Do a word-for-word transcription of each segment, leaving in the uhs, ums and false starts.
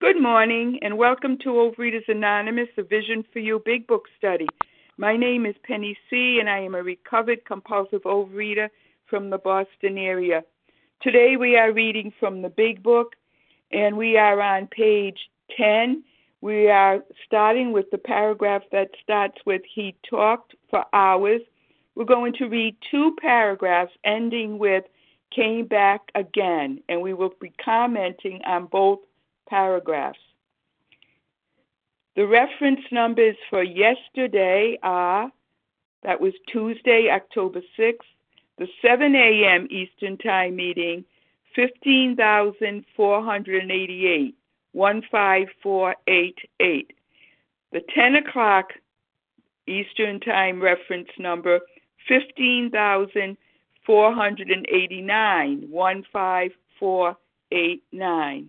Good morning and welcome to Overeaters Anonymous, A Vision for You Big Book Study. My name is Penny C. and I am a recovered compulsive overeater from the Boston area. Today we are reading from the Big Book and we are on page ten. We are starting with the paragraph that starts with, "He talked for hours." We're going to read two paragraphs ending with, "Came back again," and we will be commenting on both paragraphs. The reference numbers for yesterday are, that was Tuesday, October sixth, the seven a.m. Eastern Time meeting, fifteen thousand four hundred eighty-eight, one five four eight eight. The ten o'clock Eastern Time reference number, fifteen thousand four hundred eighty-nine, one five four eight nine.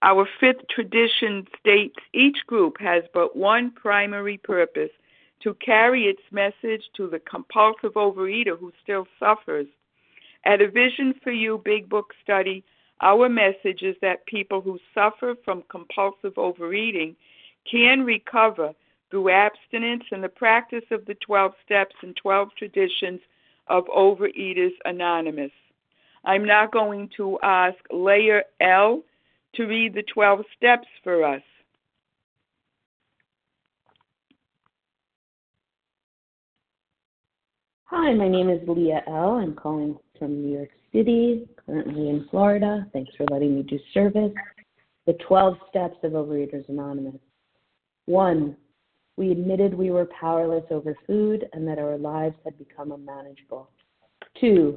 Our fifth tradition states each group has but one primary purpose, to carry its message to the compulsive overeater who still suffers. At A Vision for You Big Book Study, our message is that people who suffer from compulsive overeating can recover through abstinence and the practice of the twelve steps and twelve traditions of Overeaters Anonymous. I'm now going to ask Layer L to read the twelve steps for us. Hi, my name is Leah L. I'm calling from New York City, currently in Florida. Thanks for letting me do service. The twelve steps of Overeaters Anonymous. One, we admitted we were powerless over food and that our lives had become unmanageable. Two,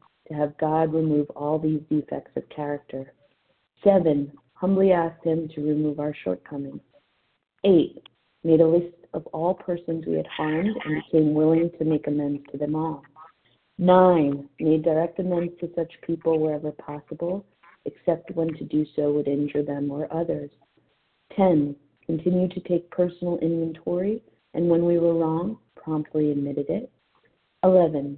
to have God remove all these defects of character. Seven, humbly asked him to remove our shortcomings. Eight, made a list of all persons we had harmed and became willing to make amends to them all. Nine, made direct amends to such people wherever possible, except when to do so would injure them or others. Ten, continued to take personal inventory, and when we were wrong, promptly admitted it. Eleven,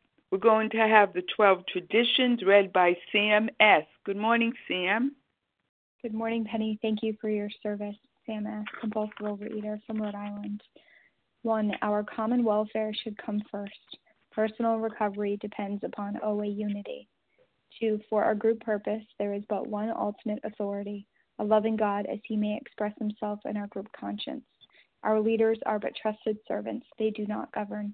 we're going to have the twelve traditions read by Sam S. Good morning, Sam. Good morning, Penny. Thank you for your service, Sam S., compulsive overeater from Rhode Island. One, our common welfare should come first. Personal recovery depends upon O A unity. Two, for our group purpose, there is but one ultimate authority, a loving God as he may express himself in our group conscience. Our leaders are but trusted servants. They do not govern.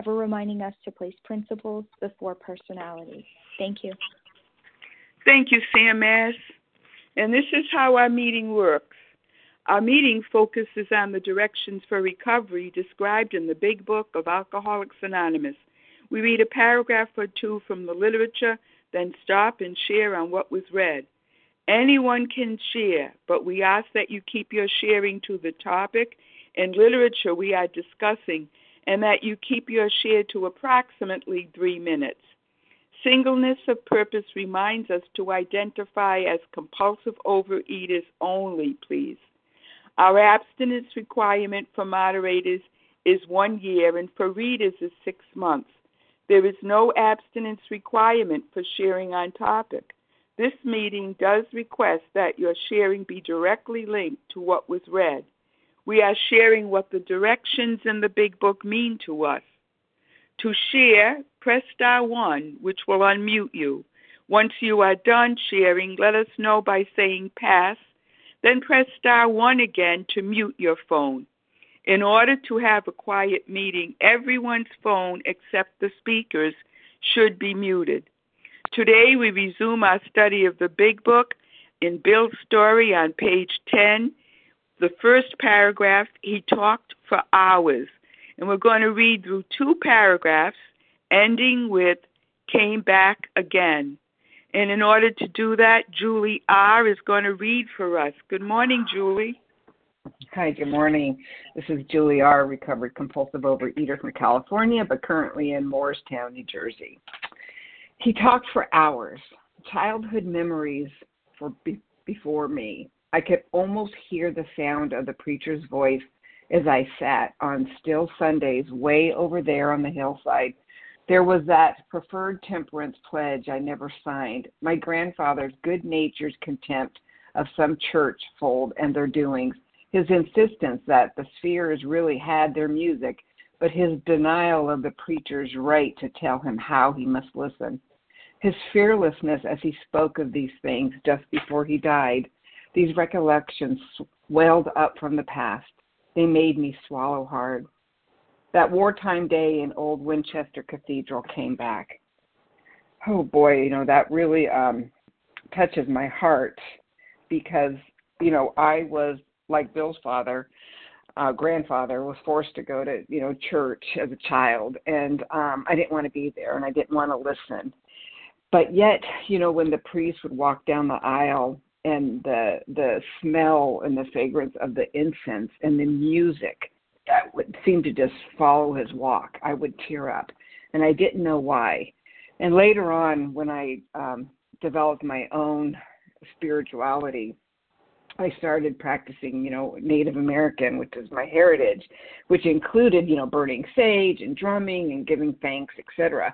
ever reminding us to place principles before personality. Thank you. Thank you, Sam S. And this is how our meeting works. Our meeting focuses on the directions for recovery described in the Big Book of Alcoholics Anonymous. We read a paragraph or two from the literature, then stop and share on what was read. Anyone can share, but we ask that you keep your sharing to the topic and literature we are discussing, and that you keep your share to approximately three minutes. Singleness of purpose reminds us to identify as compulsive overeaters only, please. Our abstinence requirement for moderators is one year, and for readers is six months. There is no abstinence requirement for sharing on topic. This meeting does request that your sharing be directly linked to what was read. We are sharing what the directions in the Big Book mean to us. To share, press star one, which will unmute you. Once you are done sharing, let us know by saying pass, then press star one again to mute your phone. In order to have a quiet meeting, everyone's phone except the speaker's should be muted. Today, we resume our study of the Big Book in Bill's Story on page ten. The first paragraph, he talked for hours. And we're going to read through two paragraphs, ending with came back again. And in order to do that, Julie R. is going to read for us. Good morning, Julie. Hi, good morning. This is Julie R., recovered compulsive overeater from California, but currently in Morristown, New Jersey. He talked for hours, childhood memories for be- before me. I could almost hear the sound of the preacher's voice as I sat on still Sundays way over there on the hillside. There was that preferred temperance pledge I never signed, my grandfather's good-natured contempt of some church fold and their doings, his insistence that the spheres really had their music, but his denial of the preacher's right to tell him how he must listen. His fearlessness as he spoke of these things just before he died. These recollections swelled up from the past. They made me swallow hard. That wartime day in old Winchester Cathedral came back. Oh, boy, you know, that really um, touches my heart because, you know, I was, like Bill's father, Uh, grandfather was forced to go to, you know, church as a child, and um, I didn't want to be there, and I didn't want to listen. But yet, you know, when the priest would walk down the aisle, and the the smell and the fragrance of the incense and the music that would seem to just follow his walk, I would tear up, and I didn't know why. And later on, when I um, developed my own spirituality, I started practicing, you know, Native American, which is my heritage, which included, you know, burning sage and drumming and giving thanks, et cetera.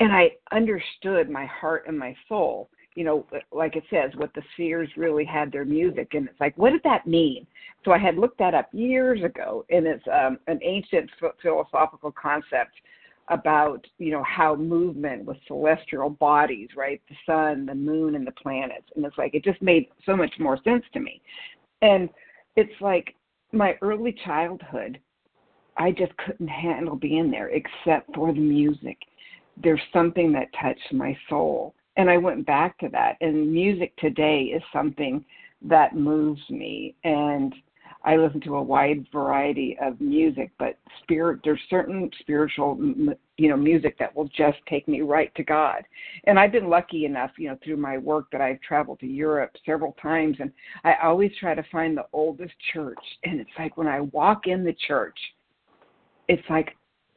And I understood my heart and my soul, you know, like it says, what the spheres really had their music. And it's like, what did that mean? So I had looked that up years ago, and it's um, an ancient philosophical concept about, you know, how movement with celestial bodies, right, the sun, the moon, and the planets. And it's like it just made so much more sense to me. And it's like my early childhood, I just couldn't handle being there except for the music. There's something that touched my soul, And I went back to that. And music today is something that moves me. And I listen to a wide variety of music, but spirit, there's certain spiritual, you know, music that will just take me right to God. And I've been lucky enough, you know, through my work that I've traveled to Europe several times, and I always try to find the oldest church. And it's like when I walk in the church, it's like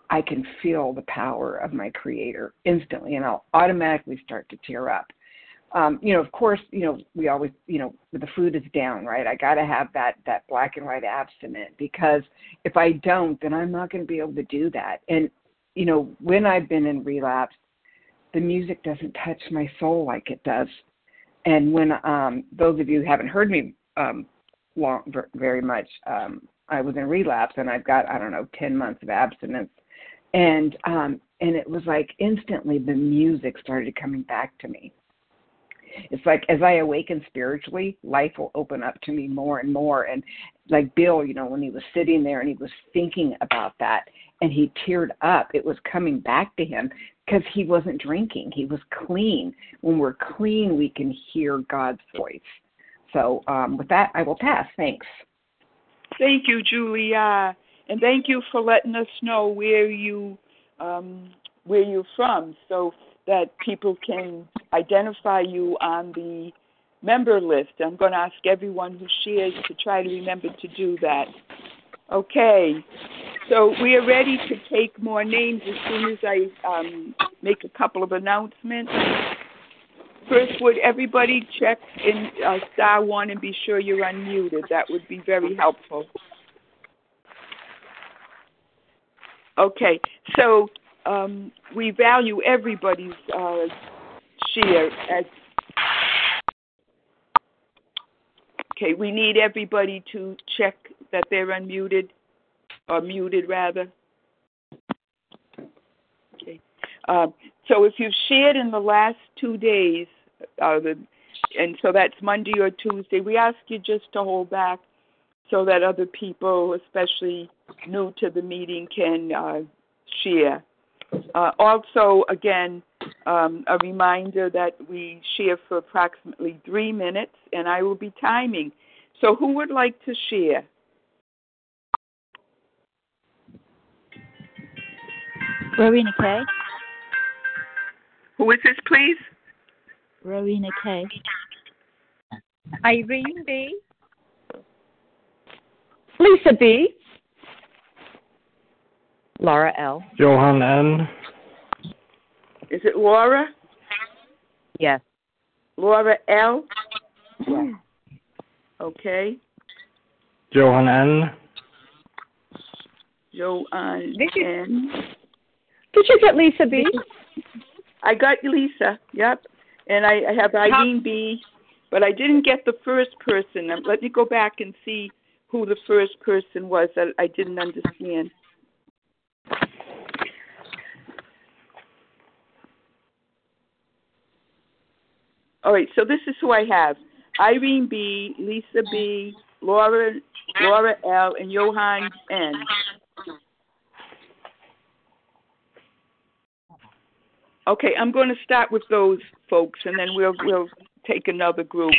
I can feel the power of my Creator instantly, and I'll automatically start to tear up. Um, you know, of course, you know, we always, you know, the food is down, right? I got to have that, that black and white abstinent, because if I don't, then I'm not going to be able to do that. And, you know, when I've been in relapse, the music doesn't touch my soul like it does. And when um, those of you who haven't heard me um, long, very much, um, I was in relapse, and I've got, I don't know, ten months of abstinence. And, um, and it was like instantly the music started coming back to me. It's like as I awaken spiritually, life will open up to me more and more. And like Bill, you know, when he was sitting there and he was thinking about that and he teared up, it was coming back to him because he wasn't drinking. He was clean. When we're clean, we can hear God's voice. So um, with that, I will pass. Thanks. Thank you, Julia. And thank you for letting us know where, you, um, where you're from, so that people can identify you on the member list. I'm going to ask everyone who shares to try to remember to do that. Okay, so we are ready to take more names as soon as I um, make a couple of announcements. First, would everybody check in uh, star one and be sure you're unmuted? That would be very helpful. Okay, so um, we value everybody's uh, share. As, okay, we need everybody to check that they're unmuted, or muted rather. Okay, um, so if you've shared in the last two days, uh, the, and so that's Monday or Tuesday, we ask you just to hold back, so that other people, especially new to the meeting, can uh, share. Uh, also, again, um, a reminder that we share for approximately three minutes, and I will be timing. So who would like to share? Rowena Kay. Who is this, please? Rowena Kay. Irene B. Lisa B. Laura L. Johan N. Is it Laura? Yes. Laura L? Yes. Okay. Johan N. Johan N. Did you get Lisa B? I got Lisa, yep. And I, I have Eileen B. But I didn't get the first person. Let me go back and see who the first person was that I didn't understand. All right, so this is who I have. Irene B., Lisa B., Laura, Laura L., and Johan N. Okay, I'm going to start with those folks, and then we'll we'll... take another group.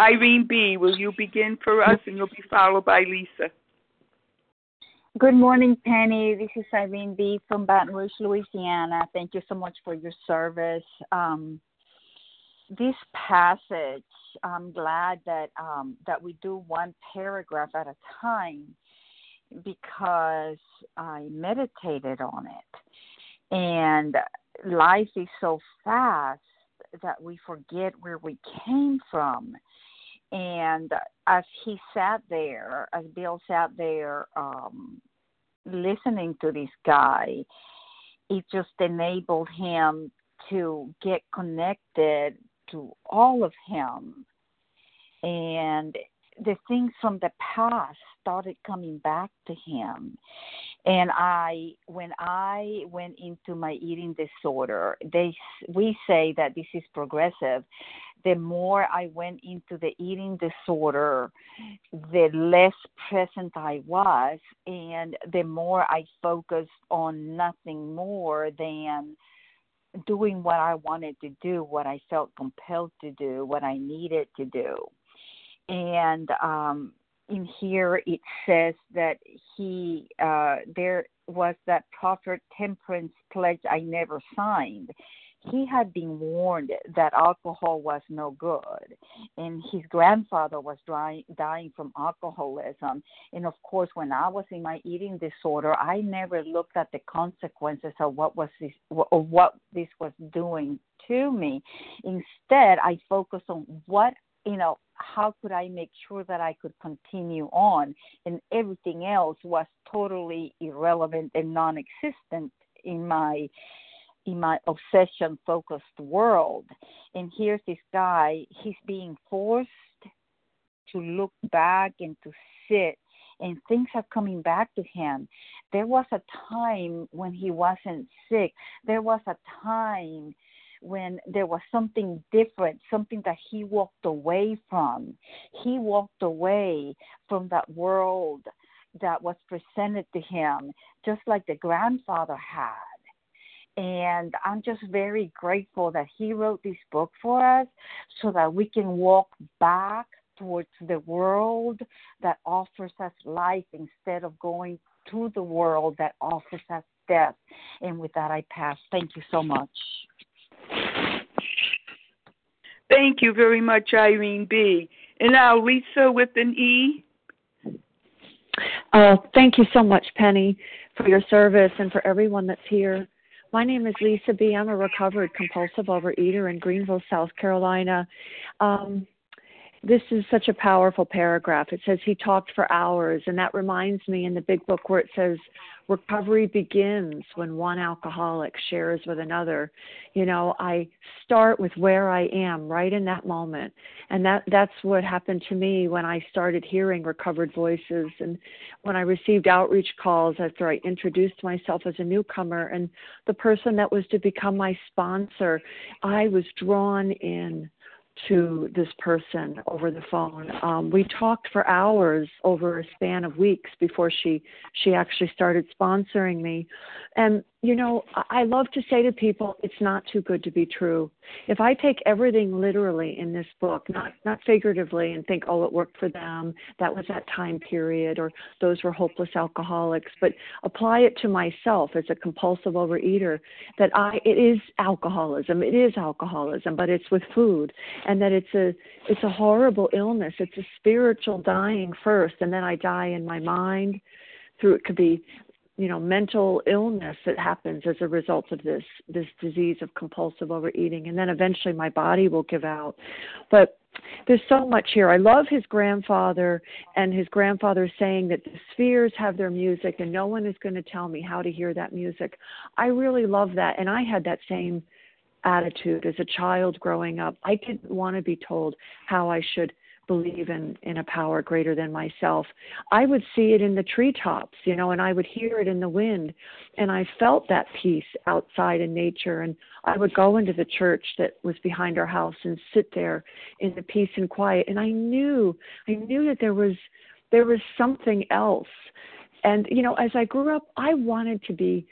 Irene B., will you begin for us, and you'll be followed by Lisa. Good morning, Penny. This is Irene B. from Baton Rouge, Louisiana. Thank you so much for your service. Um, this passage, I'm glad that um, that we do one paragraph at a time, because I meditated on it. And life is so fast that we forget where we came from. And as he sat there, as Bill sat there um, listening to this guy, it just enabled him to get connected to all of him. And the things from the past started coming back to him. And I, when I went into my eating disorder, they we say that this is progressive. The more I went into the eating disorder, the less present I was, and the more I focused on nothing more than doing what I wanted to do, what I felt compelled to do, what I needed to do. And um, in here it says that he uh, there was that proffered temperance pledge I never signed. He had been warned that alcohol was no good, and his grandfather was dry, dying from alcoholism. And, of course, when I was in my eating disorder, I never looked at the consequences of what was this, or what this was doing to me. Instead, I focused on what, you know, how could I make sure that I could continue on, and everything else was totally irrelevant and non-existent in my in my obsession-focused world. And here's this guy, he's being forced to look back and to sit, and things are coming back to him. There was a time when he wasn't sick. There was a time when there was something different, something that he walked away from. He walked away from that world that was presented to him, just like the grandfather had. And I'm just very grateful that he wrote this book for us so that we can walk back towards the world that offers us life instead of going to the world that offers us death. And with that, I pass. Thank you so much. Thank you very much, Irene B. And now Lisa with an E. Uh, thank you so much, Penny, for your service and for everyone that's here. My name is Lisa B. I'm a recovered compulsive overeater in Greenville, South Carolina. Um, this is such a powerful paragraph. It says, he talked for hours, and that reminds me in the big book where it says, recovery begins when one alcoholic shares with another. You know, I start with where I am right in that moment, and that, that's what happened to me when I started hearing recovered voices and when I received outreach calls after I introduced myself as a newcomer and the person that was to become my sponsor. I was drawn in to this person over the phone. Um, we talked for hours over a span of weeks before she, she actually started sponsoring me. And, you know, I love to say to people, it's not too good to be true. If I take everything literally in this book, not, not figuratively, and think, oh, it worked for them, that was that time period, or those were hopeless alcoholics, but apply it to myself as a compulsive overeater, that I, it is alcoholism, it is alcoholism, but it's with food. And that it's a it's a horrible illness. It's a spiritual dying first, and then I die in my mind. Through it could be, you know, mental illness that happens as a result of this this disease of compulsive overeating, and then eventually my body will give out. But there's so much here. I love his grandfather and his grandfather saying that the spheres have their music, and no one is going to tell me how to hear that music. I really love that, and I had that same attitude as a child growing up. I didn't want to be told how I should believe in, in a power greater than myself. I would see it in the treetops, you know, and I would hear it in the wind. And I felt that peace outside in nature. And I would go into the church that was behind our house and sit there in the peace and quiet. And I knew, I knew that there was, there was something else. And, you know, as I grew up, I wanted to be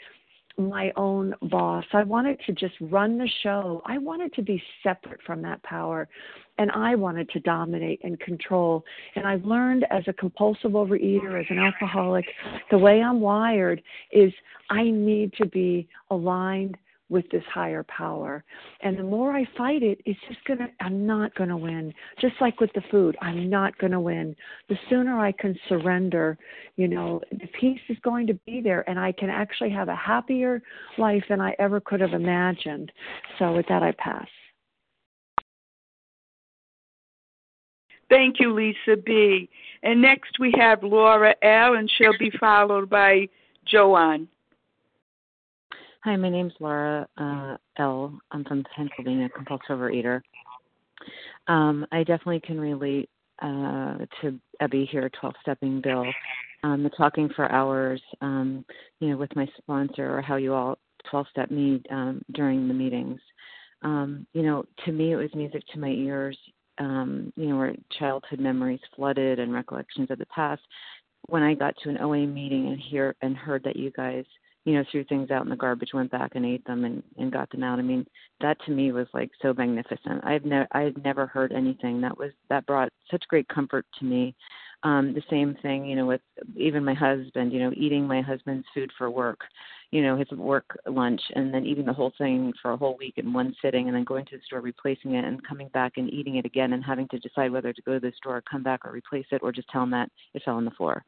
my own boss. I wanted to just run the show. I wanted to be separate from that power, and I wanted to dominate and control. And I've learned as a compulsive overeater, as an alcoholic, the way I'm wired is I need to be aligned with this higher power. And the more I fight it, it's just going to, I'm not going to win. Just like with the food, I'm not going to win. The sooner I can surrender, you know, the peace is going to be there, and I can actually have a happier life than I ever could have imagined. So with that, I pass. Thank you, Lisa B. And next we have Laura L., and she'll be followed by Joanne. Hi, my name's Laura uh, L. I'm from Pennsylvania, compulsive overeater. Um, I definitely can relate uh, to Ebby here, twelve-stepping Bill, um, the talking for hours, um, you know, with my sponsor, or how you all twelve-step me um, during the meetings. Um, you know, to me, it was music to my ears, um, you know, where childhood memories flooded and recollections of the past. When I got to an O A meeting and hear and heard that you guys you know, threw things out in the garbage, went back and ate them and, and got them out. I mean, that to me was like so magnificent. I've never, I had never heard anything that was, that brought such great comfort to me. Um, the same thing, you know, with even my husband, you know, eating my husband's food for work, you know, his work lunch, and then eating the whole thing for a whole week in one sitting, and then going to the store, replacing it, and coming back and eating it again, and having to decide whether to go to the store, or come back, or replace it, or just tell him that it fell on the floor,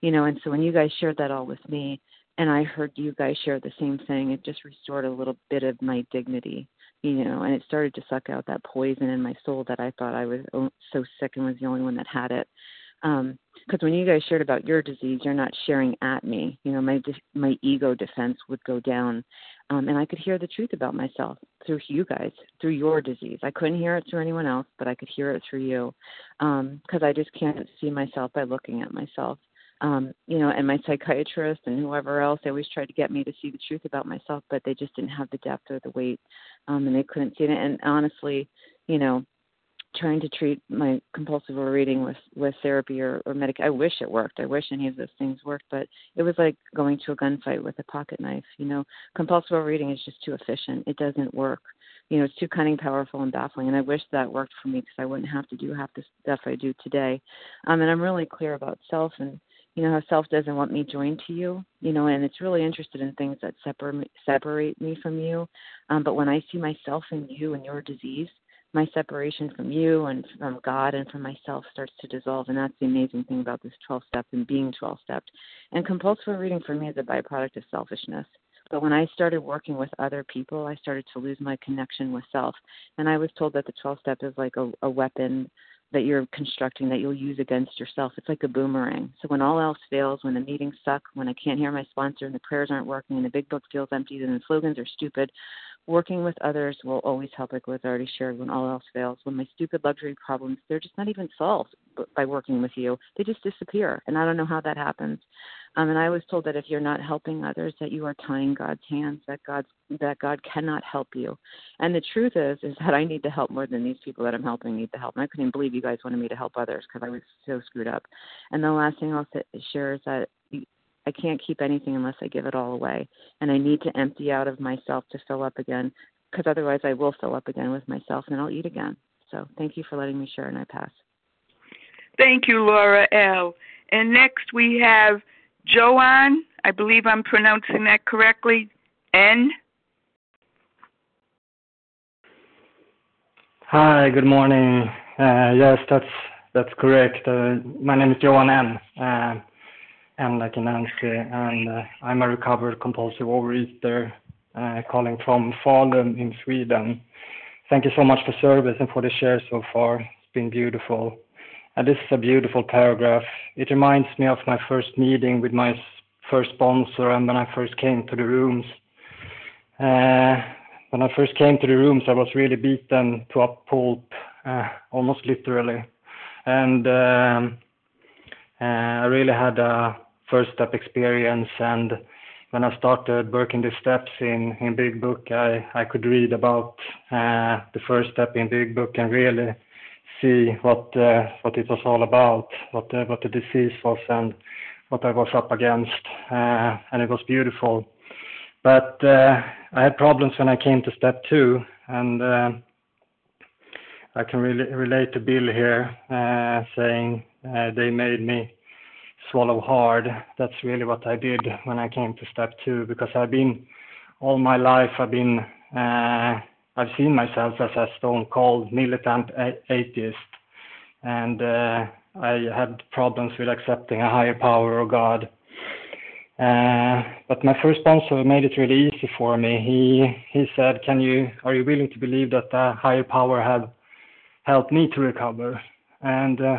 you know. And so when you guys shared that all with me, and I heard you guys share the same thing, it just restored a little bit of my dignity, you know, and it started to suck out that poison in my soul that I thought I was so sick and was the only one that had it. Um, because when you guys shared about your disease, you're not sharing at me. You know, my my ego defense would go down, um, and I could hear the truth about myself through you guys, through your disease. I couldn't hear it through anyone else, but I could hear it through you, um, because I just can't see myself by looking at myself. Um, you know, and my psychiatrist and whoever else, they always tried to get me to see the truth about myself, but they just didn't have the depth or the weight, um, and they couldn't see it. And honestly, you know, trying to treat my compulsive overeating with, with therapy or, or medic. I wish it worked. I wish any of those things worked, but it was like going to a gunfight with a pocket knife. You know, compulsive overeating is just too efficient. It doesn't work. You know, it's too cunning, powerful, and baffling. And I wish that worked for me because I wouldn't have to do half the stuff I do today. Um, and I'm really clear about self, and you know, how self doesn't want me joined to you, you know, and it's really interested in things that separate, separate me from you. Um, but when I see myself in you and your disease, my separation from you and from God and from myself starts to dissolve. And that's the amazing thing about this twelve-step and being twelve-stepped. And compulsive overeating for me is a byproduct of selfishness. But when I started working with other people, I started to lose my connection with self. And I was told that the twelve-step is like a, a weapon that you're constructing that you'll use against yourself. It's like a boomerang. So when all else fails, when the meetings suck, when I can't hear my sponsor and the prayers aren't working and the big book feels empty and the slogans are stupid, working with others will always help, like was already shared, when all else fails. When my stupid luxury problems, they're just not even solved by working with you. They just disappear, and I don't know how that happens. Um, and I was told that if you're not helping others, that you are tying God's hands, that God's, that God cannot help you. And the truth is, is that I need to help more than these people that I'm helping need the help. And I couldn't believe you guys wanted me to help others because I was so screwed up. And the last thing I'll share is that I can't keep anything unless I give it all away. And I need to empty out of myself to fill up again, because otherwise I will fill up again with myself and I'll eat again. So thank you for letting me share, and I pass. Thank you, Laura L. And next we have Joanne, I believe I'm pronouncing that correctly, N. Hi, good morning. Uh, yes, that's that's correct. Uh, my name is Joanne N. Uh, I'm like Nancy, and uh, I'm a recovered compulsive overeater uh, calling from Falun in Sweden. Thank you so much for service and for the share so far. It's been beautiful. And this is a beautiful paragraph. It reminds me of my first meeting with my first sponsor and when I first came to the rooms. Uh, when I first came to the rooms, I was really beaten to a pulp, uh, almost literally. And um, uh, I really had a first step experience. And when I started working the steps in, in Big Book, I, I could read about uh, the first step in Big Book and really see what uh, what it was all about, what uh, what the disease was, and what I was up against, uh, and it was beautiful. But uh, I had problems when I came to step two, and uh, I can really relate to Bill here, uh, saying uh, they made me swallow hard. That's really what I did when I came to step two, because I've been all my life. I've been. Uh, I've seen myself as a stone-cold militant atheist, and uh, I had problems with accepting a higher power or God. Uh, but my first sponsor made it really easy for me. He he said, "Can you are you willing to believe that a higher power had helped me to recover?" And uh,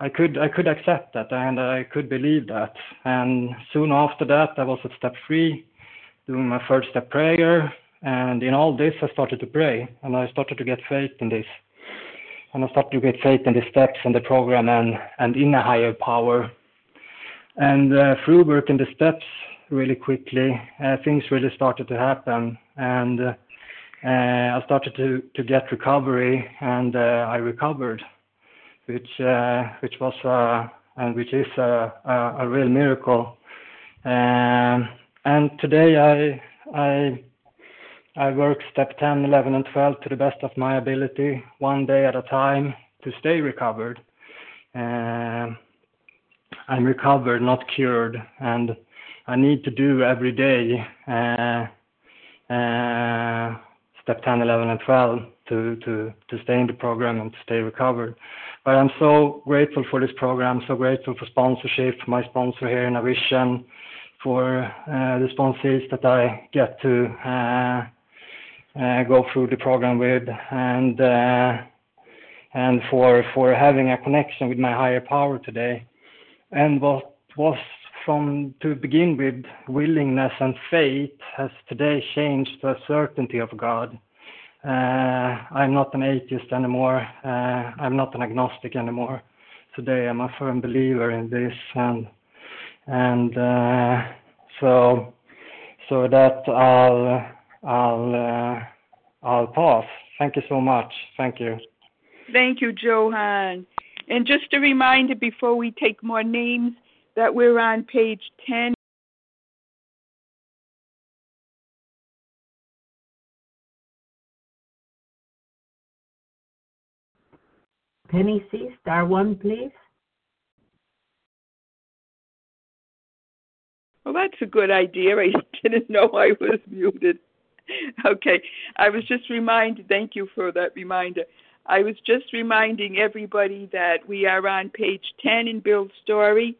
I could I could accept that, and I could believe that. And soon after that, I was at step three, doing my first step prayer. And in all this, I started to pray, and I started to get faith in this. And I started to get faith in the steps and the program and, and in a higher power. And uh, through working the steps really quickly, uh, things really started to happen. And uh, uh, I started to, to get recovery, and uh, I recovered, which uh, which was uh, and which is a, a, a real miracle. Um, And today I I I work step ten, eleven, and twelve to the best of my ability, one day at a time, to stay recovered. Uh, I'm recovered, not cured, and I need to do every day uh, uh, step ten, eleven, and twelve to, to, to stay in the program and to stay recovered. But I'm so grateful for this program, so grateful for sponsorship, my sponsor here in A Vision, for uh, the sponsees that I get to uh, uh, go through the program with, and uh, and for for having a connection with my higher power today. And what was from to begin with willingness and faith has today changed to a certainty of God. Uh, I'm not an atheist anymore. Uh, I'm not an agnostic anymore. Today I'm a firm believer in this, and and uh, so so that I'll I'll uh, I'll pause. Thank you so much. Thank you. Thank you, Johan. And just a reminder before we take more names that we're on page ten. Penny C, star one, please. Well, that's a good idea. I didn't know I was muted. Okay. I was just reminded. Thank you for that reminder. I was just reminding everybody that we are on page ten in Bill's story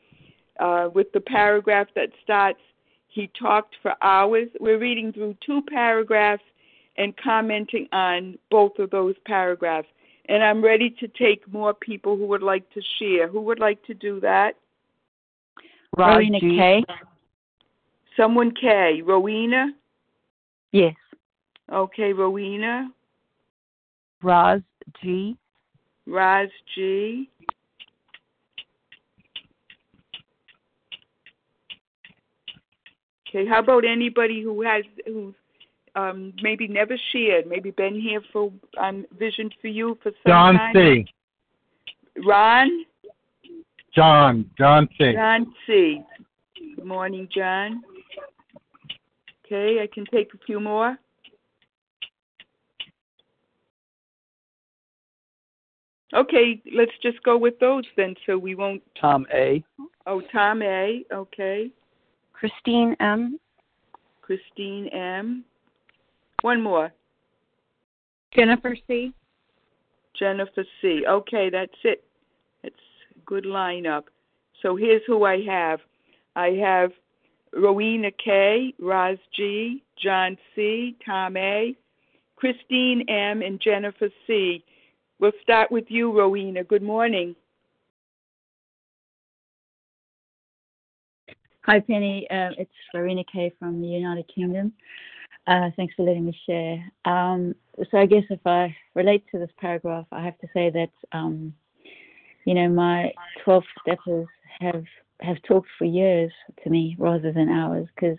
uh, with the paragraph that starts, "He talked for hours." We're reading through two paragraphs and commenting on both of those paragraphs. And I'm ready to take more people who would like to share. Who would like to do that? Rowena K. Someone K. Rowena? Yes. Okay, Rowena. Roz G. Roz G. Okay, how about anybody who has who's um, maybe never shared, maybe been here for um, Vision for You for some John time? John C. Ron? John. John C. John C. Good morning, John. Okay, I can take a few more. Okay, let's just go with those then so we won't... Tom A. Oh, Tom A. Okay. Christine M. Christine M. One more. Jennifer C. Jennifer C. Okay, that's it. That's a good lineup. So here's who I have. I have Rowena K., Roz G., John C., Tom A., Christine M., and Jennifer C. We'll start with you, Rowena. Good morning. Hi, Penny. Uh, it's Rowena Kay from the United Kingdom. Uh, thanks for letting me share. Um, so I guess if I relate to this paragraph, I have to say that, um, you know, my twelve-steppers have, have talked for years to me rather than hours, because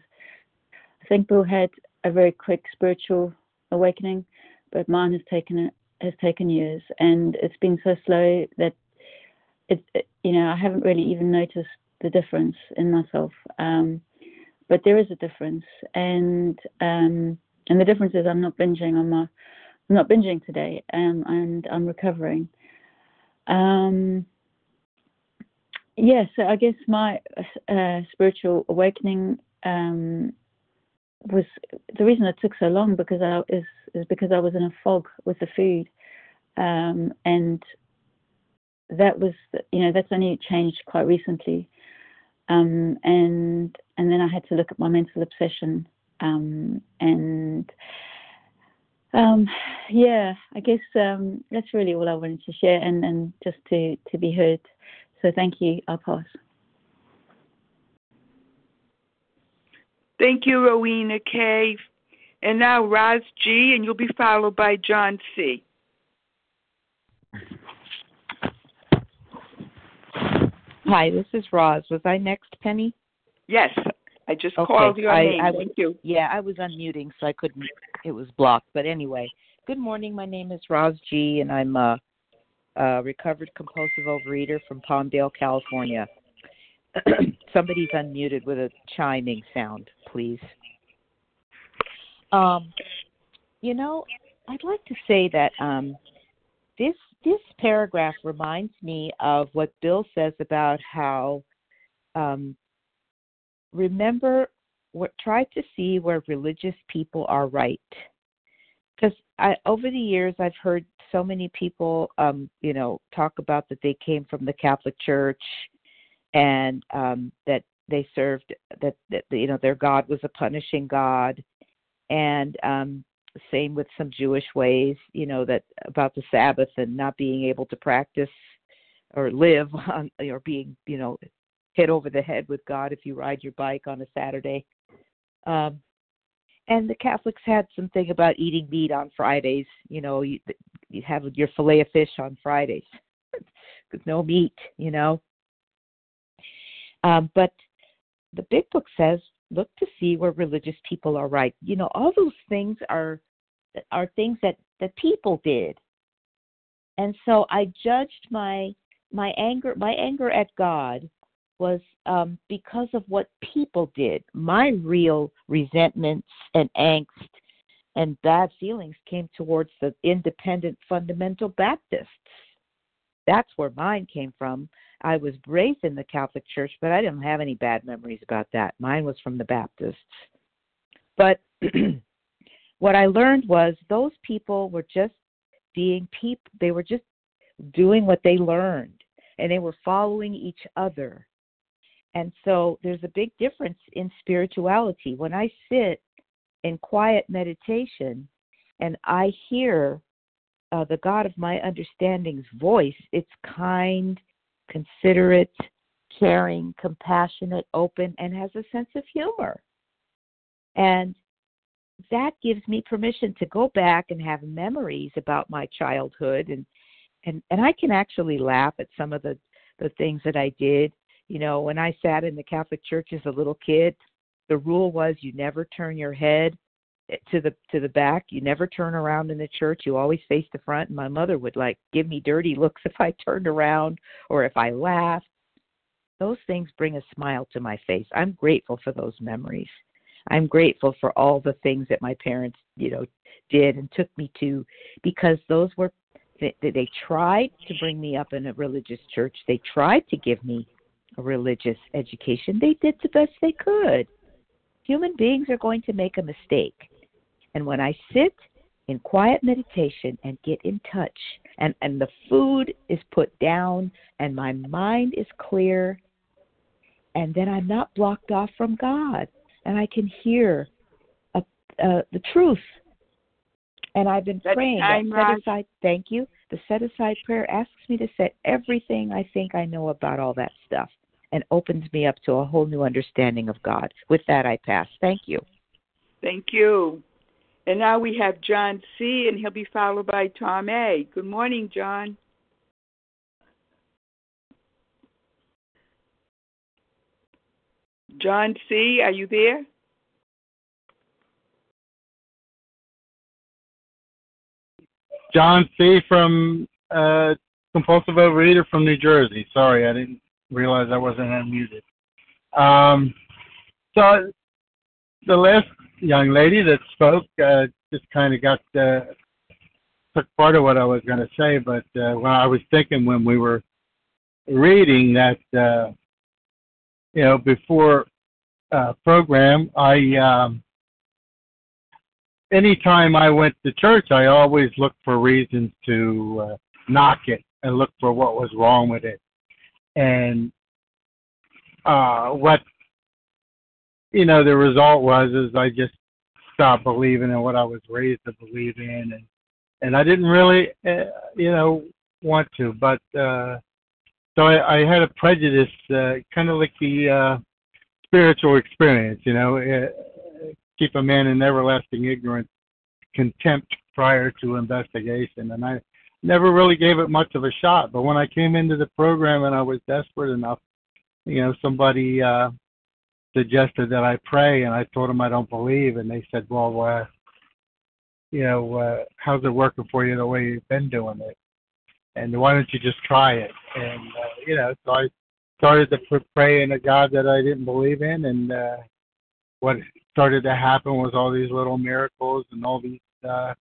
I think Bill had a very quick spiritual awakening, but mine has taken it. has taken years, and it's been so slow that it, it you know I haven't really even noticed the difference in myself, um but there is a difference, and um and the difference is I'm not binging on my I'm not binging today, um and I'm recovering. Um yeah so I guess my uh, spiritual awakening um was the reason it took so long, because I is is because I was in a fog with the food, um, and that was you know that's only changed quite recently, um, and and then I had to look at my mental obsession, um, and um, yeah I guess um, that's really all I wanted to share, and, and just to to be heard. So thank you. I'll pass. Thank you, Rowena K. And now Roz G, and you'll be followed by John C. Hi, this is Roz. Was I next, Penny? Yes. I just okay. called your I, name. I, Thank you. Yeah, I was unmuting, so I couldn't. It was blocked. But anyway, good morning. My name is Roz G, and I'm a, a recovered compulsive overeater from Palmdale, California. Somebody's unmuted with a chiming sound, please. Um, you know, I'd like to say that um, this this paragraph reminds me of what Bill says about how um, remember, what, try to see where religious people are right. Because over the years, I've heard so many people, um, you know, talk about that they came from the Catholic Church and um, that they served, that, that, you know, their God was a punishing God. And um, same with some Jewish ways, you know, that about the Sabbath and not being able to practice or live on, or being, you know, hit over the head with God if you ride your bike on a Saturday. Um, and the Catholics had something about eating meat on Fridays. You know, you, you have your fillet of fish on Fridays with no meat, you know. Um, but the Big Book says, look to see where religious people are right. You know, all those things are are things that, that people did. And so I judged my my anger my anger at God was um, because of what people did. My real resentments and angst and bad feelings came towards the Independent Fundamental Baptists. That's where mine came from. I was raised in the Catholic Church, but I didn't have any bad memories about that. Mine was from the Baptists. But what I learned was those people were just being people. They were just doing what they learned, and they were following each other. And so there's a big difference in spirituality. When I sit in quiet meditation and I hear uh, the God of my understanding's voice, it's kind, considerate, caring, compassionate, open, and has a sense of humor. And that gives me permission to go back and have memories about my childhood. And, and, and I can actually laugh at some of the, the things that I did. You know, when I sat in the Catholic Church as a little kid, the rule was you never turn your head to the to the back. You never turn around in the church. You always face the front. And my mother would, like, give me dirty looks if I turned around or if I laughed. Those things bring a smile to my face. I'm grateful for those memories. I'm grateful for all the things that my parents, you know, did and took me to, because those were, they, they tried to bring me up in a religious church. They tried to give me a religious education. They did the best they could. Human beings are going to make a mistake. And when I sit in quiet meditation and get in touch, and, and the food is put down and my mind is clear, and then I'm not blocked off from God, and I can hear a, uh, the truth. And I've been That's praying. That set aside, thank you. The set-aside prayer asks me to set everything I think I know about all that stuff, and opens me up to a whole new understanding of God. With that, I pass. Thank you. Thank you. And now we have John C., and he'll be followed by Tom A. Good morning, John. John C., are you there? John C. from uh, Compulsive Overeater from New Jersey. Sorry, I didn't realize I wasn't unmuted. Um, so the last young lady that spoke uh, just kind of got uh, took part of what I was going to say, but uh, when I was thinking when we were reading that, uh, you know, before uh, program, I. Um, Anytime I went to church, I always looked for reasons to uh, knock it and look for what was wrong with it. And uh, what, you know, the result was is I just stopped believing in what I was raised to believe in. And, and I didn't really, uh, you know, want to. But uh, so I, I had a prejudice, uh, kind of like the uh, spiritual experience, you know. It, keep a man in everlasting ignorance, contempt prior to investigation. And I never really gave it much of a shot. But when I came into the program and I was desperate enough, you know, somebody uh, suggested that I pray, and I told them I don't believe. And they said, well, uh, you know, uh, how's it working for you the way you've been doing it? And why don't you just try it? And, uh, you know, so I started to pray in a God that I didn't believe in, and uh, what started to happen was all these little miracles and all these uh,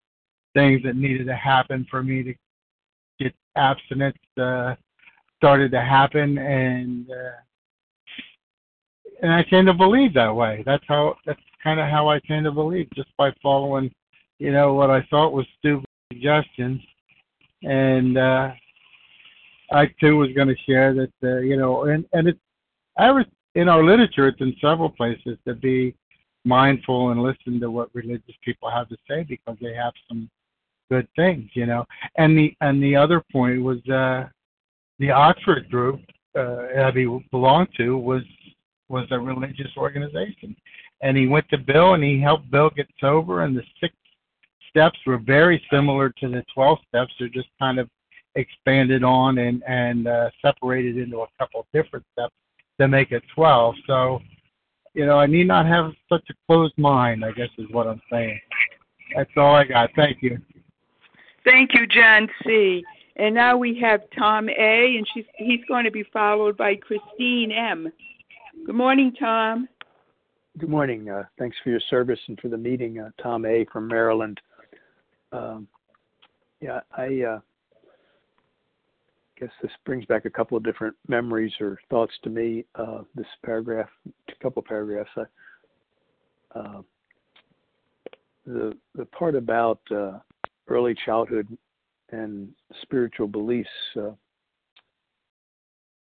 things that needed to happen for me to get abstinence uh, started to happen, and uh, and I came to believe that way. That's how. That's kind of how I came to believe, just by following, you know, what I thought was stupid suggestions, and uh, I too was going to share that, uh, you know, and and it's I was in our literature. It's in several places to be mindful and listen to what religious people have to say, because they have some good things, you know. And the and the other point was uh, the Oxford group uh, Ebby belonged to was was a religious organization, and he went to Bill and he helped Bill get sober, and the six steps were very similar to the twelve steps. They're just kind of expanded on and and uh, separated into a couple of different steps to make it twelve. So, you know, I need not have such a closed mind, I guess is what I'm saying. That's all I got. Thank you. Thank you, John C. And now we have Tom A., and she's, he's going to be followed by Christine M. Good morning, Tom. Good morning. Uh, thanks for your service and for the meeting, uh, Tom A. from Maryland. Um, yeah, I uh, guess this brings back a couple of different memories or thoughts to me. Uh, this paragraph, a couple of paragraphs. I, uh, the the part about uh, early childhood and spiritual beliefs. Uh,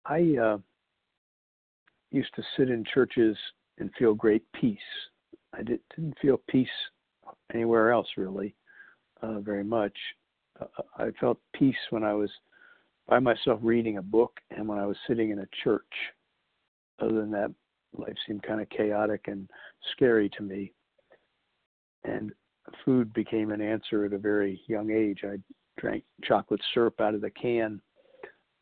I uh, used to sit in churches and feel great peace. I did, didn't feel peace anywhere else, really, uh, very much. Uh, I felt peace when I was by myself reading a book and when I was sitting in a church. Other than that, life seemed kind of chaotic and scary to me. And food became an answer at a very young age. I drank chocolate syrup out of the can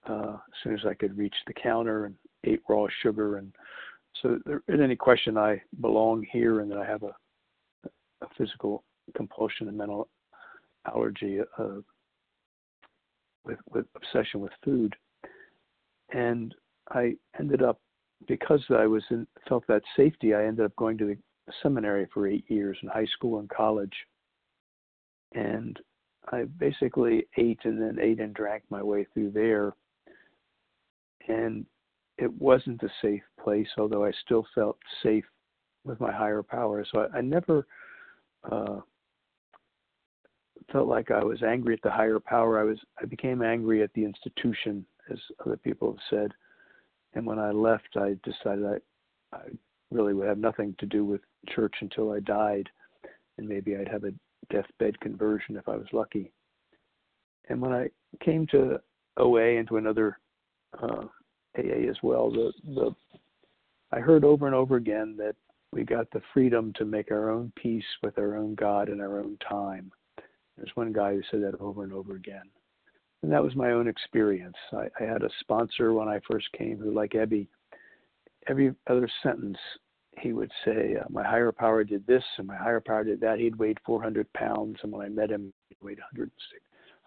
uh, as soon as I could reach the counter, and ate raw sugar. And so there isn't any question I belong here and that I have a, a physical compulsion and mental allergy uh, with, with obsession with food. And I ended up, because I was in, felt that safety, I ended up going to the seminary for eight years in high school and college. And I basically ate and then ate and drank my way through there. And it wasn't a safe place, although I still felt safe with my higher power. So I, I never uh, felt like I was angry at the higher power. I was I became angry at the institution, as other people have said. And when I left, I decided I, I really would have nothing to do with church until I died, and maybe I'd have a deathbed conversion if I was lucky. And when I came to O A and to another uh, A A as well, the, the I heard over and over again that we got the freedom to make our own peace with our own God in our own time. There's one guy who said that over and over again. And that was my own experience. I, I had a sponsor when I first came who, like Ebby, every other sentence he would say, uh, my higher power did this and my higher power did that. He'd weighed four hundred pounds, and when I met him, he weighed one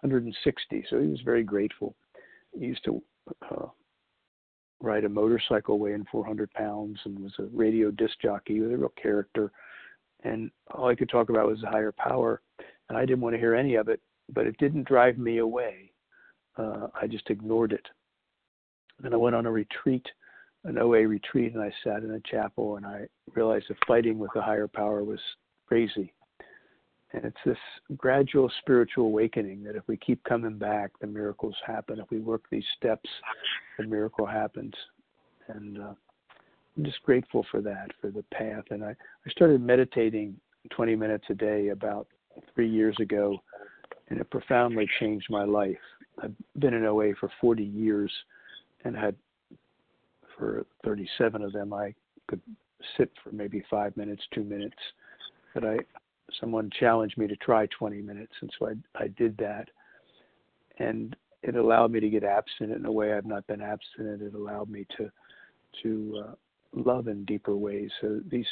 hundred sixty. So he was very grateful. He used to uh, ride a motorcycle weighing four hundred pounds and was a radio disc jockey with a real character. And all I could talk about was the higher power. And I didn't want to hear any of it, but it didn't drive me away. Uh, I just ignored it. And I went on a retreat, an O A retreat, and I sat in a chapel, and I realized that fighting with the higher power was crazy. And it's this gradual spiritual awakening that if we keep coming back, the miracles happen. If we work these steps, the miracle happens. And uh, I'm just grateful for that, for the path. And I, I started meditating twenty minutes a day about three years ago, and it profoundly changed my life. I've been in O A for forty years, and had for thirty-seven of them, I could sit for maybe five minutes, two minutes, but I... someone challenged me to try twenty minutes, and so I, I did that, and it allowed me to get abstinent in a way I've not been abstinent. It allowed me to to uh, love in deeper ways. So these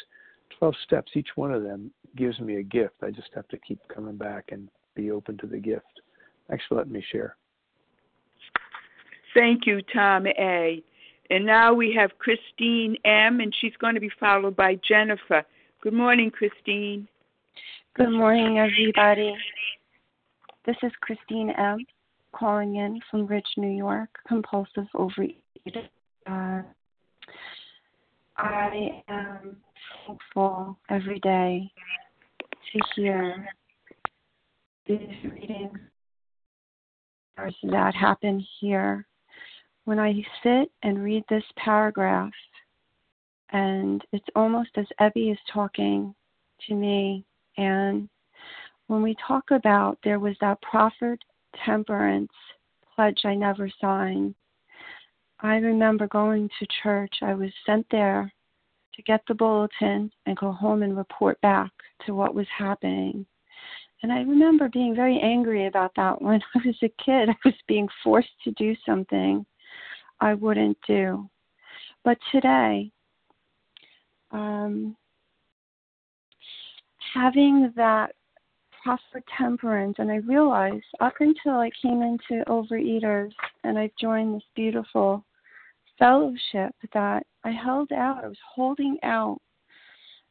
twelve steps, each one of them gives me a gift. I just have to keep coming back and be open to the gift. Thanks for letting me share. Thank you, Tom A. And now we have Christine M., and she's going to be followed by Jennifer. Good morning, Christine. Good morning, everybody. This is Christine M., calling in from Ridge, New York, compulsive overeater. Uh, I am thankful every day to hear these readings that happen here. When I sit and read this paragraph, and it's almost as Ebby is talking to me, and when we talk about there was that proffered temperance pledge I never signed, I remember going to church. I was sent there to get the bulletin and go home and report back to what was happening. And I remember being very angry about that when I was a kid. I was being forced to do something I wouldn't do. But today, um, having that proffered temperance, and I realized up until I came into Overeaters and I've joined this beautiful fellowship that I held out. I was holding out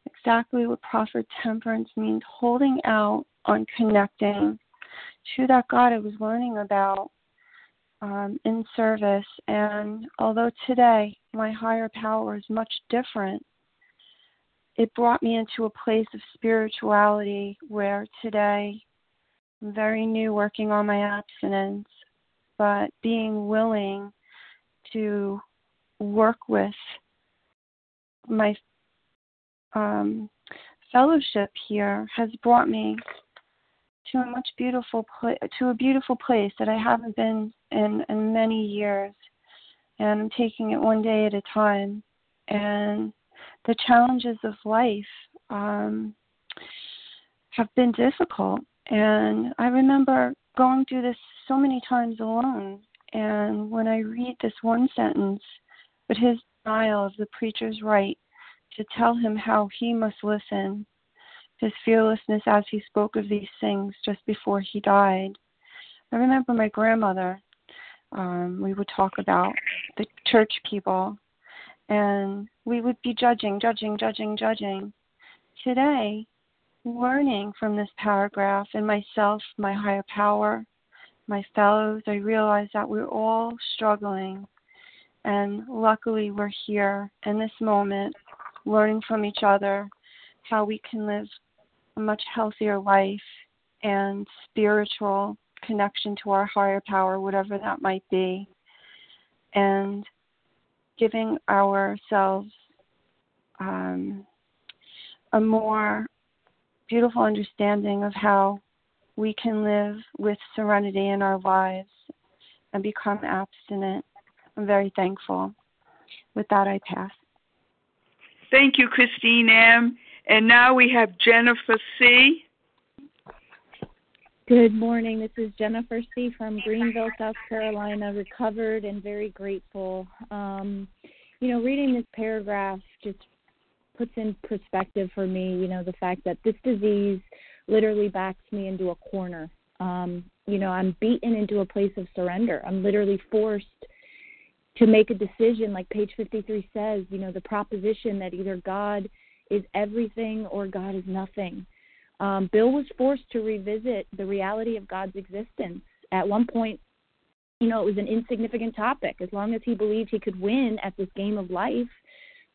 exactly what proffered temperance means, holding out on connecting to that God I was learning about um, in service. And although today my higher power is much different, it brought me into a place of spirituality where today I'm very new working on my abstinence, but being willing to work with my um, fellowship here has brought me to a much beautiful pla- to a beautiful place that I haven't been in in many years, and I'm taking it one day at a time. And the challenges of life um, have been difficult, and I remember going through this so many times alone. And when I read this one sentence, but his denial of the preacher's right to tell him how he must listen, his fearlessness as he spoke of these things just before he died. I remember my grandmother, um, we would talk about the church people, and we would be judging, judging, judging, judging. Today, learning from this paragraph and myself, my higher power, my fellows, I realize that we're all struggling. And luckily we're here in this moment, learning from each other how we can live a much healthier life and spiritual connection to our higher power, whatever that might be. And giving ourselves um, a more beautiful understanding of how we can live with serenity in our lives and become abstinent. I'm very thankful. With that, I pass. Thank you, Christine M. And now we have Jennifer C. Good morning. This is Jennifer C. from Greenville, South Carolina, recovered and very grateful. Um, you know, reading this paragraph just puts in perspective for me, you know, the fact that this disease literally backs me into a corner. Um, you know, I'm beaten into a place of surrender. I'm literally forced to make a decision, like page fifty-three says, you know, the proposition that either God is everything or God is nothing. Um, Bill was forced to revisit the reality of God's existence. At one point, you know, it was an insignificant topic. As long as he believed he could win at this game of life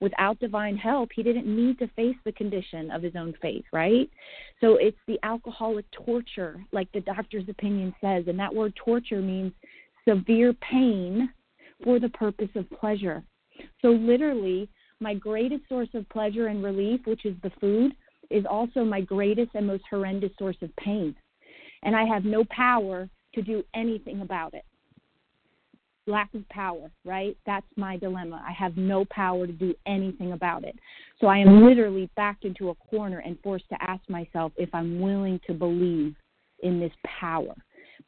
without divine help, he didn't need to face the condition of his own faith, right? So it's the alcoholic torture, like the doctor's opinion says, and that word torture means severe pain for the purpose of pleasure. So literally, my greatest source of pleasure and relief, which is the food, is also my greatest and most horrendous source of pain. And I have no power to do anything about it. Lack of power, right? That's my dilemma. I have no power to do anything about it. So I am literally backed into a corner and forced to ask myself if I'm willing to believe in this power.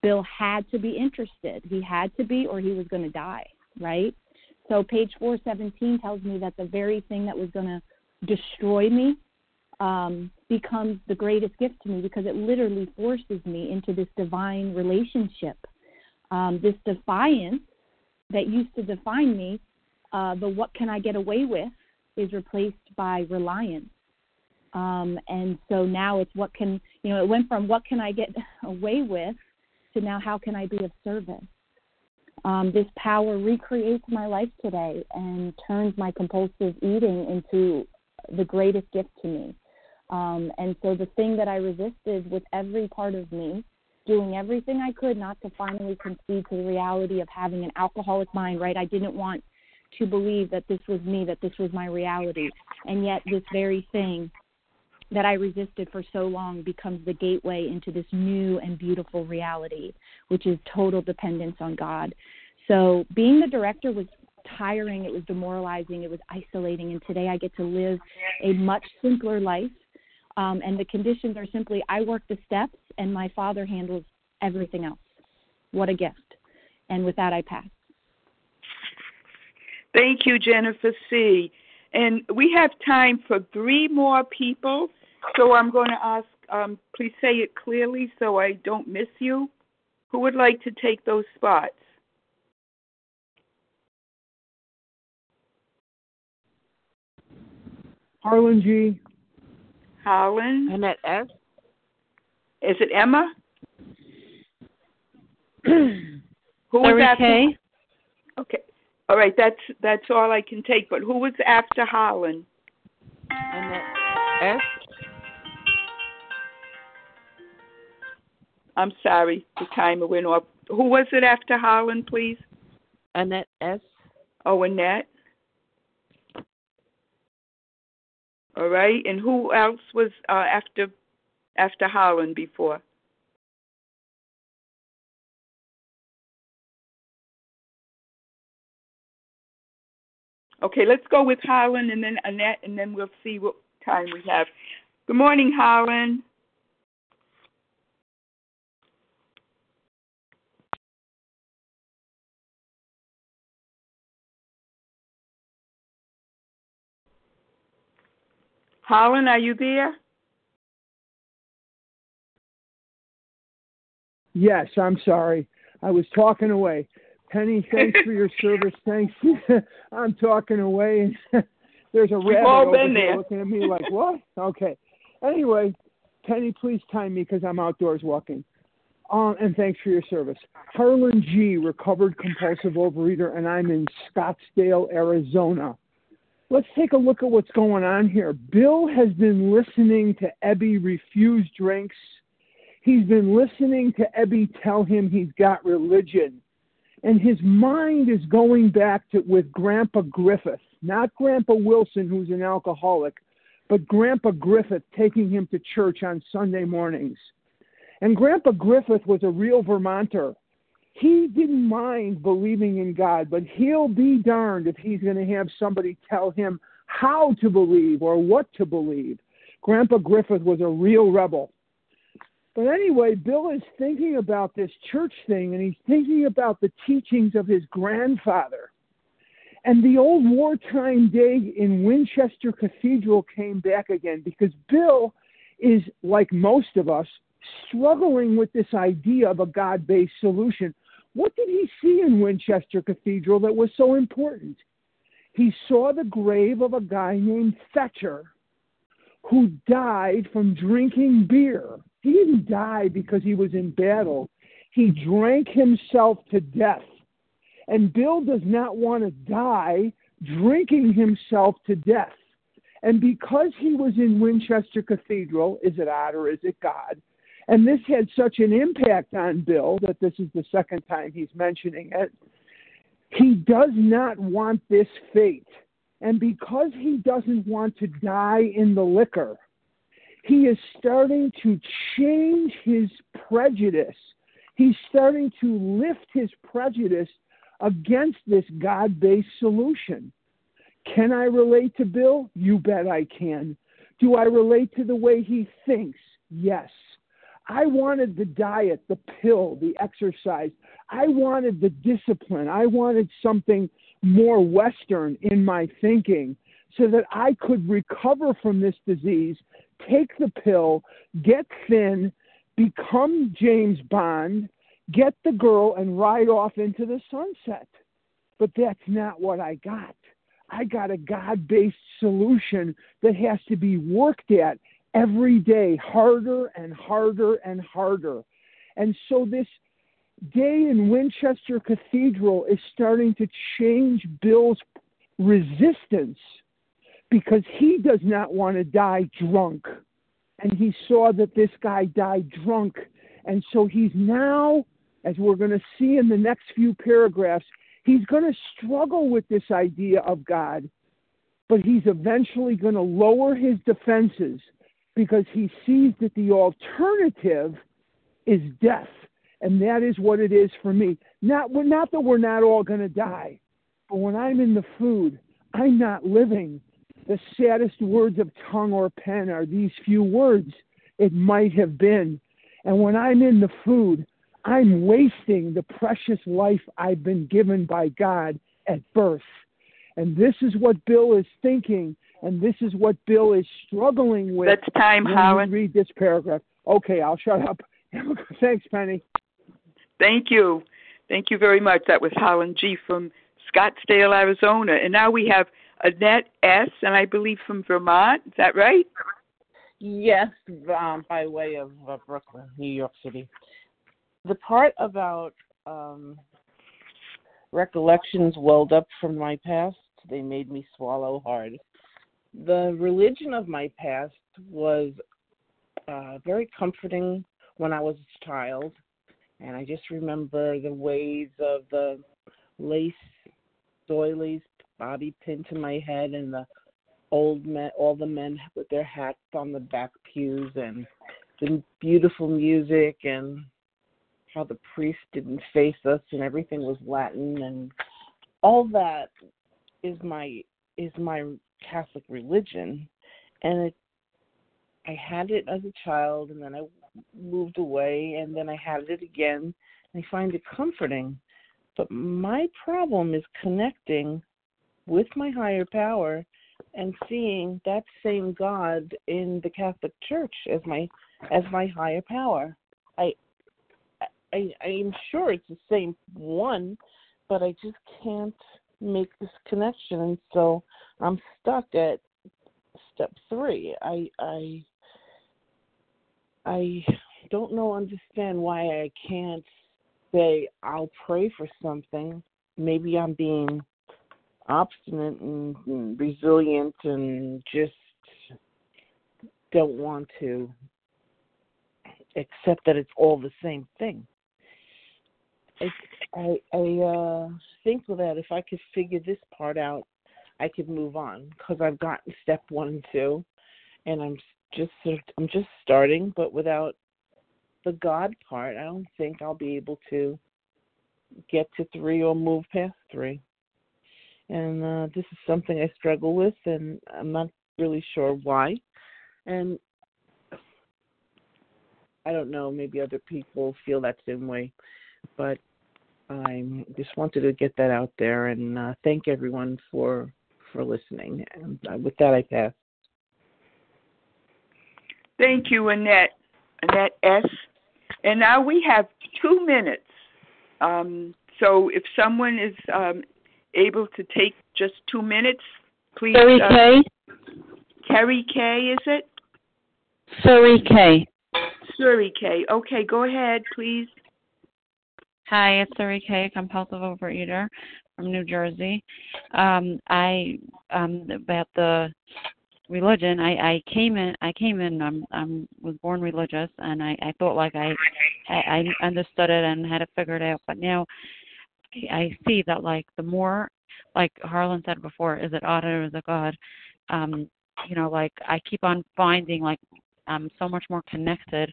Bill had to be interested. He had to be, or he was going to die, right? So page four seventeen tells me that the very thing that was going to destroy me Um, becomes the greatest gift to me, because it literally forces me into this divine relationship. Um, this defiance that used to define me Uh, the what can I get away with is replaced by reliance. Um, and so now it's what can, you know, it went from what can I get away with to now how can I be of service? Um, this power recreates my life today and turns my compulsive eating into the greatest gift to me. Um, and so the thing that I resisted with every part of me, doing everything I could not to finally concede to the reality of having an alcoholic mind, right? I didn't want to believe that this was me, that this was my reality. And yet this very thing that I resisted for so long becomes the gateway into this new and beautiful reality, which is total dependence on God. So being the director was tiring, it was demoralizing, it was isolating, and today I get to live a much simpler life. Um, and the conditions are simply I work the steps and my father handles everything else. What a gift. And with that, I pass. Thank you, Jennifer C. And we have time for three more people. So I'm going to ask, um, please say it clearly so I don't miss you. Who would like to take those spots? Harlan G. Harlan. Annette S. Is it Emma? Who was that? K. Okay. All right, that's that's all I can take. But who was after Harlan? Annette S. I'm sorry, the timer went off. Who was it after Harlan, please? Annette S. Oh, Annette. All right, and who else was uh, after after Harlan before? Okay, let's go with Harlan and then Annette, and then we'll see what time we have. Good morning, Harlan. Harlan, are you there? Yes, I'm sorry. I was talking away. Penny, thanks for your service. Thanks. I'm talking away. There's a rabbit all been over there here looking at me like, what? Okay. Anyway, Penny, please time me because I'm outdoors walking. Um, and thanks for your service. Harlan G., recovered compulsive overeater, and I'm in Scottsdale, Arizona. Let's take a look at what's going on here. Bill has been listening to Ebby refuse drinks. He's been listening to Ebby tell him he's got religion. And his mind is going back to with Grandpa Griffith, not Grandpa Wilson, who's an alcoholic, but Grandpa Griffith taking him to church on Sunday mornings. And Grandpa Griffith was a real Vermonter. He didn't mind believing in God, but he'll be darned if he's going to have somebody tell him how to believe or what to believe. Grandpa Griffith was a real rebel. But anyway, Bill is thinking about this church thing, and he's thinking about the teachings of his grandfather. And the old wartime day in Winchester Cathedral came back again because Bill is, like most of us, struggling with this idea of a God-based solution. What did he see in Winchester Cathedral that was so important? He saw the grave of a guy named Fletcher who died from drinking beer. He didn't die because he was in battle. He drank himself to death. And Bill does not want to die drinking himself to death. And because he was in Winchester Cathedral, is it odd or is it God? And this had such an impact on Bill that this is the second time he's mentioning it. He does not want this fate. And because he doesn't want to die in the liquor, he is starting to change his prejudice. He's starting to lift his prejudice against this God-based solution. Can I relate to Bill? You bet I can. Do I relate to the way he thinks? Yes. I wanted the diet, the pill, the exercise. I wanted the discipline. I wanted something more Western in my thinking so that I could recover from this disease, take the pill, get thin, become James Bond, get the girl, and ride off into the sunset. But that's not what I got. I got a God-based solution that has to be worked at every day, harder and harder and harder. And so this day in Winchester Cathedral is starting to change Bill's resistance, because he does not want to die drunk. And he saw that this guy died drunk. And so he's now, as we're going to see in the next few paragraphs, he's going to struggle with this idea of God, but he's eventually going to lower his defenses because he sees that the alternative is death. And that is what it is for me. Not, not that we're not all going to die, but when I'm in the food, I'm not living. The saddest words of tongue or pen are these few words: "It might have been." And when I'm in the food, I'm wasting the precious life I've been given by God at birth. And this is what Bill is thinking, and this is what Bill is struggling with. That's time, Howard. Read this paragraph. Okay, I'll shut up. Thanks, Penny. Thank you. Thank you very much. That was Howland G. from Scottsdale, Arizona. And now we have Annette S., and I believe from Vermont. Is that right? Yes, um, by way of uh, Brooklyn, New York City. The part about um, recollections welled up from my past, they made me swallow hard. The religion of my past was uh, very comforting when I was a child, and I just remember the waves of the lace doilies, bobby pin to my head, and the old men, all the men with their hats on the back pews, and the beautiful music, and how the priest didn't face us, and everything was Latin, and all that is my is my Catholic religion, and it, I had it as a child, and then I moved away, and then I had it again, and I find it comforting. But my problem is connecting with my higher power and seeing that same God in the Catholic Church as my as my higher power. I I I'm sure it's the same one, but I just can't make this connection, and so I'm stuck at step three. I I I don't know understand why I can't say I'll pray for something. Maybe I'm being obstinate and, and resilient and just don't want to accept that it's all the same thing. I I, I uh, think that if I could figure this part out, I could move on, because I've gotten step one and two, and I'm just I'm just starting. But without the God part, I don't think I'll be able to get to three or move past three. And uh, this is something I struggle with, and I'm not really sure why. And I don't know, maybe other people feel that same way. But I just wanted to get that out there, and uh, thank everyone for for listening. And uh, with that, I pass. Thank you, Annette. Annette S. And now we have two minutes. Um, so if someone is... Um, able to take just two minutes, please. Terry uh, K. Terry K, is it? Surrey K. Surrey K. Okay, go ahead, please. Hi, it's Surrey K, compulsive overeater from New Jersey. Um, I um, about the religion. I, I came in. I came in. I'm, I'm was born religious, and I, I thought like I, I I understood it and had it figured out. But now I see that, like, the more, like Harlan said before, is it odd or is it God? Um, you know, like, I keep on finding, like, I'm so much more connected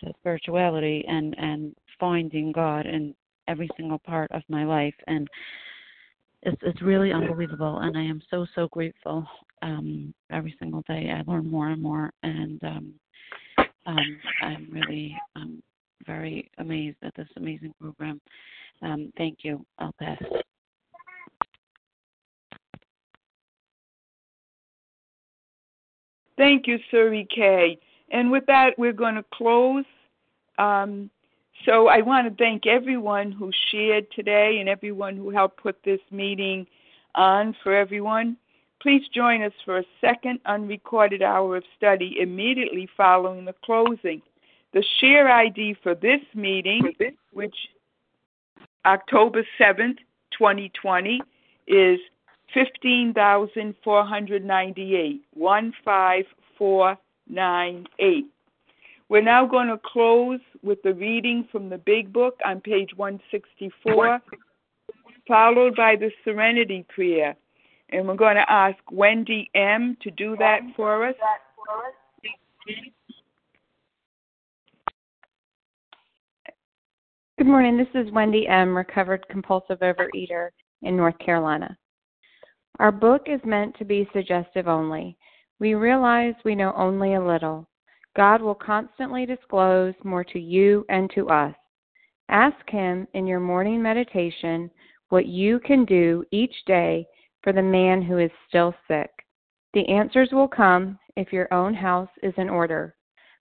to spirituality and, and finding God in every single part of my life. And it's it's really unbelievable, and I am so, so grateful. Um, every single day I learn more and more, and um, um, I'm really um, very amazed at this amazing program. Um, thank you. I'll pass. Thank you, Surrey K. And with that, we're going to close. Um, So I want to thank everyone who shared today and everyone who helped put this meeting on for everyone. Please join us for a second unrecorded hour of study immediately following the closing. The share I D for this meeting, which October seventh, twenty twenty, is fifteen thousand four hundred ninety-eight, one five four nine eight. We're now going to close with the reading from the Big Book on page one sixty-four, followed by the Serenity Prayer. And we're going to ask Wendy M. to do that for us. Good morning. This is Wendy M., recovered compulsive overeater in North Carolina. Our book is meant to be suggestive only. We realize we know only a little. God will constantly disclose more to you and to us. Ask Him in your morning meditation what you can do each day for the man who is still sick. The answers will come if your own house is in order.